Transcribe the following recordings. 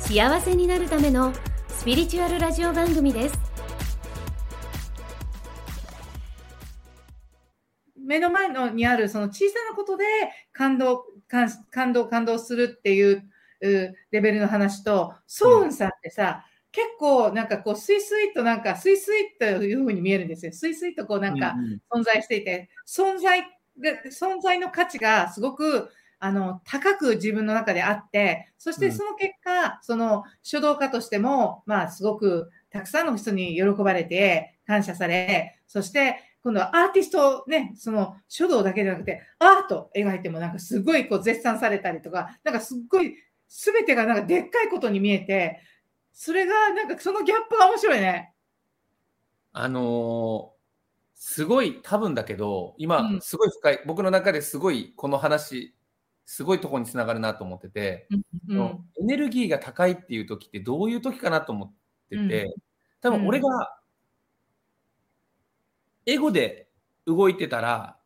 幸せになるためのスピリチュアルラジオ番組です。目の前にあるその小さなことで感動するっていうレベルの話と、ソウンさんってさ、結構なんかこうスイスイというふうに見えるんですよ。スイスイとこうなんか存在していて、存在の価値がすごく高く自分の中であって、そしてその結果、その書道家としてもすごくたくさんの人に喜ばれて感謝され、そして今度はアーティストね、その書道だけじゃなくてアート描いてもなんかすごいこう絶賛されたりとか、なんかすっごい全てがなんかでっかいことに見えて。それがなんかそのギャップが面白いね。すごい多分だけど今すごい深い、僕の中ですごいこの話すごいところにつながるなと思ってて、エネルギーが高いっていう時ってどういう時かなと思ってて、多分俺がエゴで動いてたら、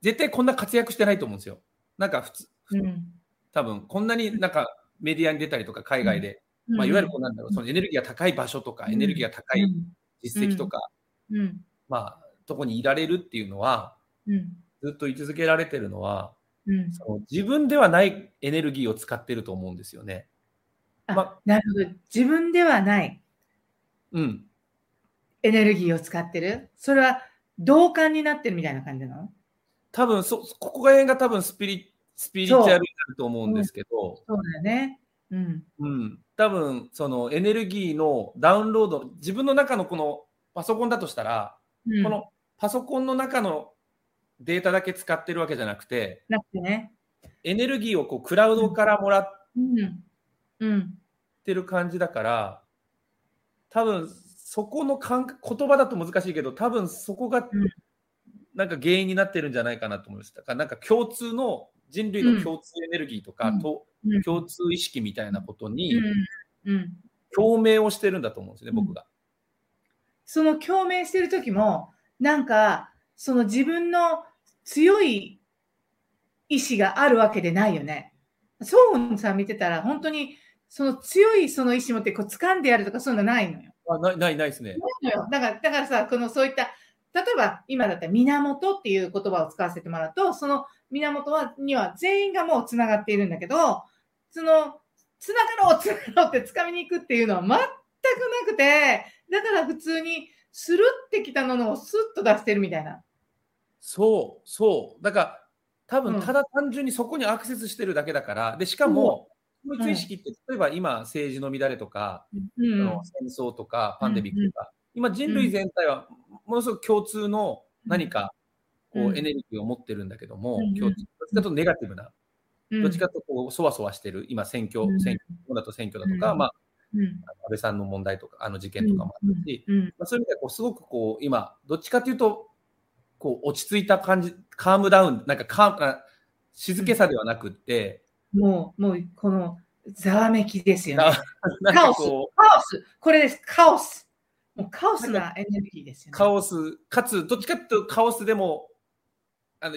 絶対こんな活躍してないと思うんですよ。なんか多分こんなになんかメディアに出たりとか海外で、いわゆるこうなんだろう、そのエネルギーが高い場所とか、エネルギーが高い実績とか、とこにいられるっていうのは、ずっと居続けられてるのは、その自分ではないエネルギーを使ってると思うんですよね。なるほど、自分ではない、エネルギーを使ってる。それは同感になってるみたいな感じなの？多分ここら辺が多分スピリチュアルになると思うんですけど。そうだよね。多分そのエネルギーのダウンロード、自分の中のこのパソコンだとしたら、このパソコンの中のデータだけ使ってるわけじゃなくて、エネルギーをこうクラウドからもらってる感じだから、多分そこの感覚、言葉だと難しいけど、多分そこがなんか原因になってるんじゃないかなと思いました。だからなんか共通の人類の共通エネルギーとかと、共通意識みたいなことに共鳴をしてるんだと思うんですね、僕が。その共鳴してる時もなんかその自分の強い意志があるわけでないよね。ソウンさん見てたら本当にその強いその意志持ってこう掴んでやるとかそういうのないのよ。ないですね。だからさ、このそういった例えば今だったら源っていう言葉を使わせてもらうと、その源には全員がもうつながっているんだけど、そのつながろうってつかみに行くっていうのは全くなくて、だから普通にスルってきたのをスッと出してるみたいな。そうだから多分ただ単純にそこにアクセスしてるだけだから、でしかも共通意識って、例えば今政治の乱れとか、戦争とかパンデミックとか、今人類全体はものすごく共通の何かこうエネルギーを持ってるんだけども、どっちかとネガティブな、どっちかとこうそわそわしてる、今選挙だとか、安倍さんの問題とか事件とかもあったし、そういう意味ではこうすごくこう今どっちかというとこう落ち着いた感じ、カームダウン、なんか静けさではなくって、もうこのざわめきですよね。カオス、これです、カオス。もうカオスなエネルギーですよね。カオスかつどっちかというとカオスでも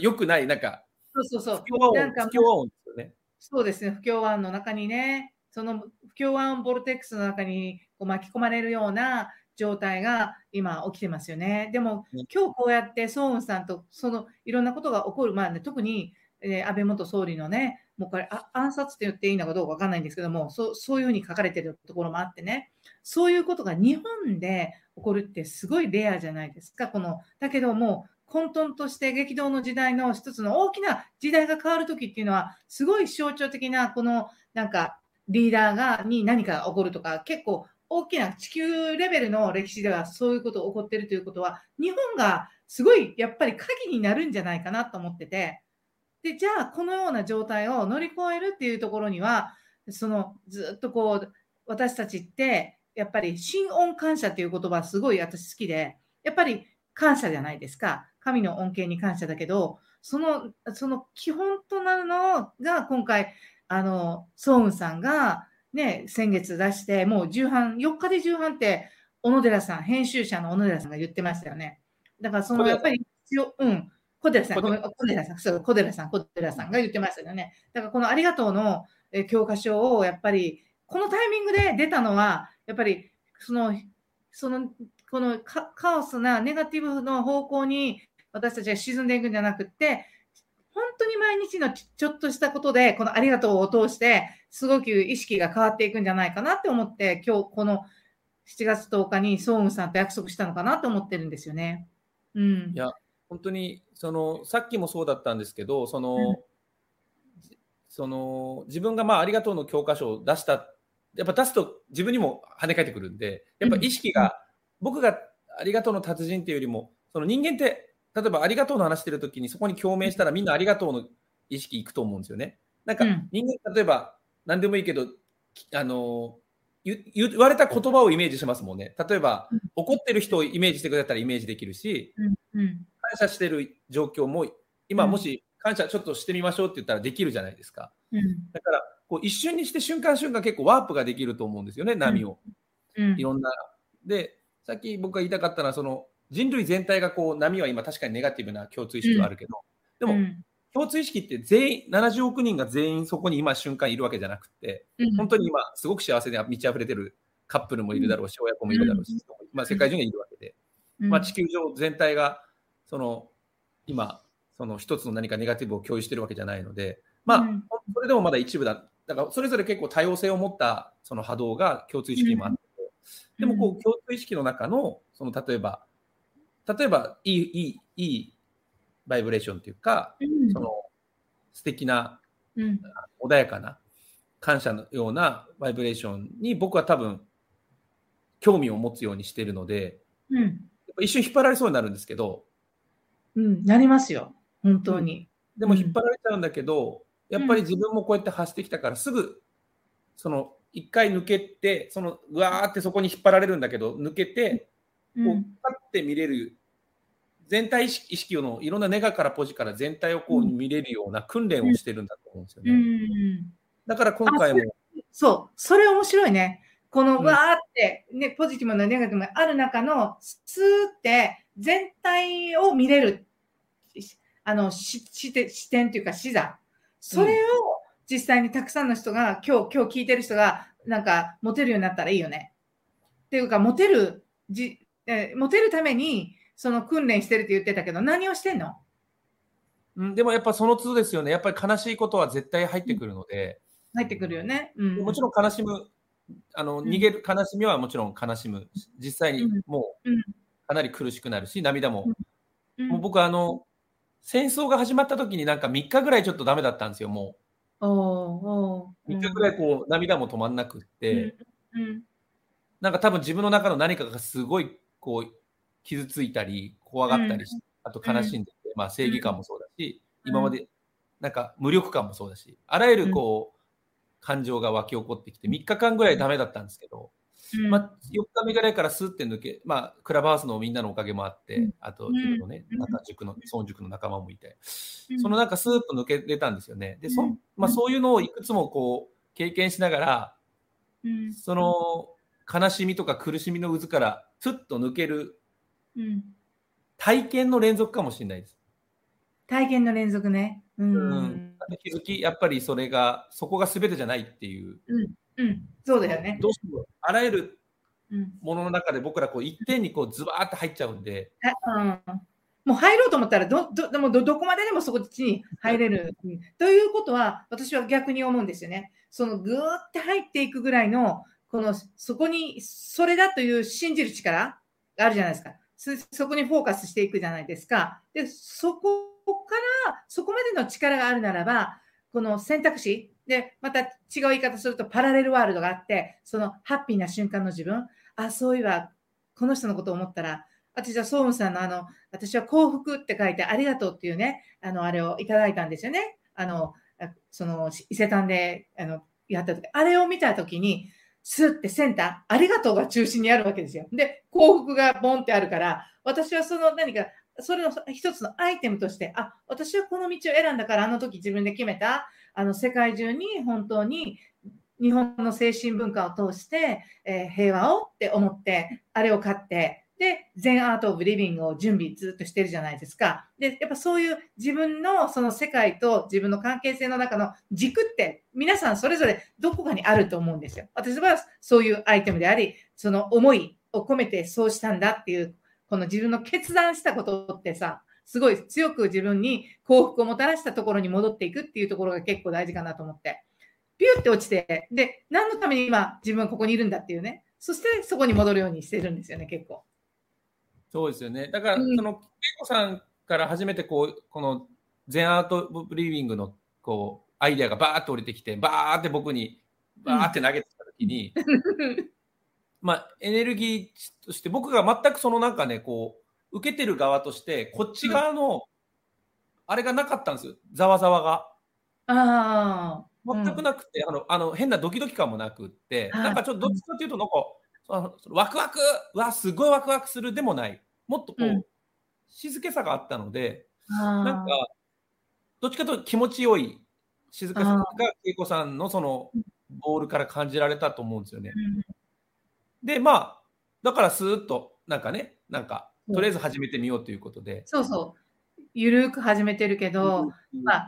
良くない、なんか不協和音ですよね。そうですね、不協和音の中にね、その不協和音ボルテックスの中にこう巻き込まれるような状態が今起きてますよね。でも今日こうやってソウンさんとそのいろんなことが起こる、特に、安倍元総理のね、もうこれ暗殺って言っていいのかどうか分かんないんですけども、そういうふうに書かれてるところもあってね、そういうことが日本で起こるってすごいレアじゃないですか。だけどもう混沌として激動の時代の一つの大きな時代が変わる時っていうのはすごい象徴的な、このなんかリーダーに何かが起こるとか、結構大きな地球レベルの歴史ではそういうことが起こってるということは、日本がすごいやっぱり鍵になるんじゃないかなと思ってて、でじゃあこのような状態を乗り越えるっていうところには、そのずっとこう私たちってやっぱり神恩感謝という言葉すごい私好きで、やっぱり感謝じゃないですか。神の恩恵に感謝だけど、その基本となるのが今回ソウンさんがね、先月出して、もう重版4日で重版って小野寺さん、編集者の小野寺さんが言ってましたよね。だからそのやっぱり小寺さんが言ってましたよね。だからこのありがとうの教科書をやっぱりこのタイミングで出たのは、やっぱりこのカオスなネガティブの方向に私たちが沈んでいくんじゃなくって、本当に毎日のちょっとしたことで、このありがとうを通して、すごく意識が変わっていくんじゃないかなって思って、今日この7月10日にソウンさんと約束したのかなと思ってるんですよね。うん、いや本当にさっきもそうだったんですけど、自分がありがとうの教科書を出した、やっぱ出すと自分にも跳ね返ってくるんで、やっぱ意識が、僕がありがとうの達人っていうよりも、その人間って例えばありがとうの話してるときにそこに共鳴したらみんなありがとうの意識いくと思うんですよね。なんか人間、例えば何でもいいけど言われた言葉をイメージしますもんね。例えば怒ってる人をイメージしてくれたらイメージできるし、感謝してる状況も今もし感謝ちょっとしてみましょうって言ったらできるじゃないですか。だからこう一瞬にして瞬間瞬間結構ワープができると思うんですよね、波を。いろんなで、さっき僕が言いたかったのは、その人類全体がこう波は今確かにネガティブな共通意識はあるけど、でも共通意識って全員70億人が全員そこに今瞬間いるわけじゃなくて、本当に今すごく幸せで満ち溢れてるカップルもいるだろうし、親子もいるだろうし、世界中にいるわけで、地球上全体が今一つの何かネガティブを共有してるわけじゃないので、それでもまだ一部だ。だからそれぞれ結構多様性を持ったその波動が共通意識にもあって、でもこう共通意識の中の、例えばいいバイブレーションというか、素敵な、穏やかな感謝のようなバイブレーションに僕は多分興味を持つようにしているので、やっぱ一瞬引っ張られそうになるんですけど、なりますよ本当に。でも引っ張られちゃうんだけど、やっぱり自分もこうやって発してきたから、すぐ一回抜けて、うわーってそこに引っ張られるんだけど、抜けてこうパッて見れる。全体意識のいろんなネガからポジから全体をこう見れるような訓練をしてるんだと思うんですよね。だから今回もそう、それ面白いね。このわーって、ね、ポジティブなネガティブなある中のスーって全体を見れる視点というか視座、それを実際にたくさんの人が今日聞いてる人がなんかモテるようになったらいいよね。っていうかモテるために訓練してるって言ってたけど、何をしてんの？でもやっぱその都度ですよね。やっぱり悲しいことは絶対入ってくるので、入ってくるよね。もちろん悲しむ、逃げる悲しみはもちろん悲しむ。実際にもうかなり苦しくなるし、涙も。もう僕戦争が始まった時になんか3日ぐらいちょっとダメだったんですよ。もう3日ぐらいこう涙も止まんなくって、なんか多分自分の中の何かがすごいこう傷ついたり怖がったりして、あと悲しんでて、正義感もそうだし、今までなんか無力感もそうだし、あらゆるこう感情が湧き起こってきて3日間ぐらいダメだったんですけど、4日目ぐらいからスッて抜け、クラブハウスのみんなのおかげもあって、あと自分のね、孫塾の仲間もいて、なんかスーッと抜けれたんですよね。で、そういうのをいくつもこう経験しながら、悲しみとか苦しみの渦からスッと抜ける体験の連続かもしれないです。体験の連続ね。気づき、やっぱりそこが全てじゃないっていう、そうだよね。どうしてもあらゆるものの中で僕らこう一点にこうズバーッと入っちゃうんで、もう入ろうと思ったらどこまででもそこっちに入れる、ということは私は逆に思うんですよね。ぐーって入っていくぐらいのそこにそれだという信じる力があるじゃないですか。そこにフォーカスしていくじゃないですか。で、そこまでの力があるならば、この選択肢で、また違う言い方するとパラレルワールドがあって、ハッピーな瞬間の自分、そういえば、この人のことを思ったら、私はソウンさんの私は幸福って書いてありがとうっていうね、あれをいただいたんですよね。伊勢丹でやった時、あれを見た時に、スッてセンター、ありがとうが中心にあるわけですよ。で、幸福がボンってあるから、私はその何か、それの一つのアイテムとして、あ、私はこの道を選んだから、あの時自分で決めた、世界中に本当に日本の精神文化を通して、平和をって思って、あれを買って、で、ZENアートオブリビングを準備ずっとしてるじゃないですか。で、やっぱそういう自分のその世界と自分の関係性の中の軸って皆さんそれぞれどこかにあると思うんですよ。私はそういうアイテムであり、その思いを込めてそうしたんだっていう、この自分の決断したことってさ、すごい強く自分に幸福をもたらしたところに戻っていくっていうところが結構大事かなと思って。ピューって落ちて、で、何のために今自分はここにいるんだっていうね。そしてそこに戻るようにしてるんですよね、結構。そうですよね。だから、その、恵子さんから初めてこう、この、ZENアートオブリビングの、こう、アイデアがバーッと降りてきて、バーって僕に、バーって投げてきたときに、まあ、エネルギーとして、僕が全くそのなんかね、こう、受けてる側として、こっち側の、あれがなかったんですよ。ざわざわが。全くなくて、変なドキドキ感もなくって、なんかちょっとどっちかっていうと、なんか、ワクワクはすごいワクワクするでもない。もっとこう、静けさがあったので、なんか、どっちかというと気持ちよい静けさが恵子さんのそのボールから感じられたと思うんですよね。で、まあ、だからスーッと、なんかね、なんか、とりあえず始めてみようということで。そうそう。ゆるく始めてるけど、まあ、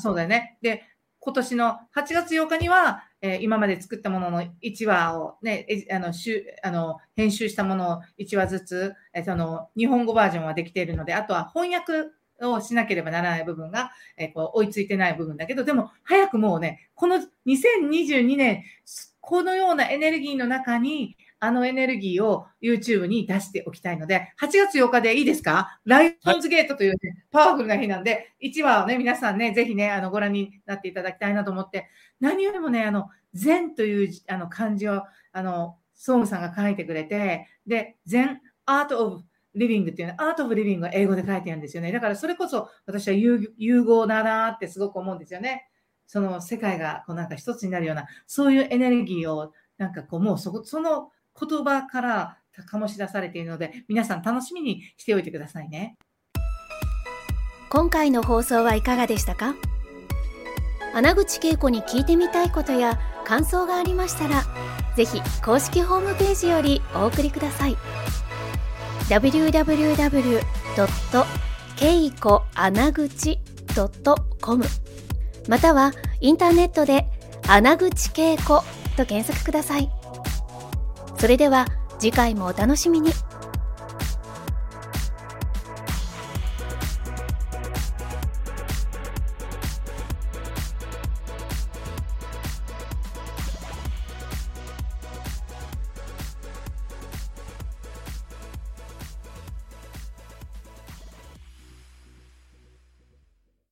そうだよね。で、今年の8月8日には、今まで作ったものの1話を、ね、編集したものを1話ずつ、日本語バージョンはできているので、あとは翻訳をしなければならない部分が、こう追いついてない部分だけど、でも早くもうね、この2022年、このようなエネルギーの中に、あのエネルギーを YouTube に出しておきたいので、8月8日でいいですか？ライオンズゲートという、ね、パワフルな日なんで、1話をね、皆さんね、ぜひね、ご覧になっていただきたいなと思って、何よりもね、ZENという漢字を、ソームさんが書いてくれて、で、ZENアートオブリビングっていうね、アートオブリビングを英語で書いてあるんですよね。だからそれこそ私は融合だなってすごく思うんですよね。その世界がこうなんか一つになるような、そういうエネルギーを、なんかこう、もうその、言葉から醸し出されているので、皆さん楽しみにしておいてくださいね。今回の放送はいかがでしたか？穴口恵子に聞いてみたいことや感想がありましたら、ぜひ公式ホームページよりお送りください。 www.keikoanaguchi.com またはインターネットで穴口恵子と検索ください。それでは次回もお楽しみに。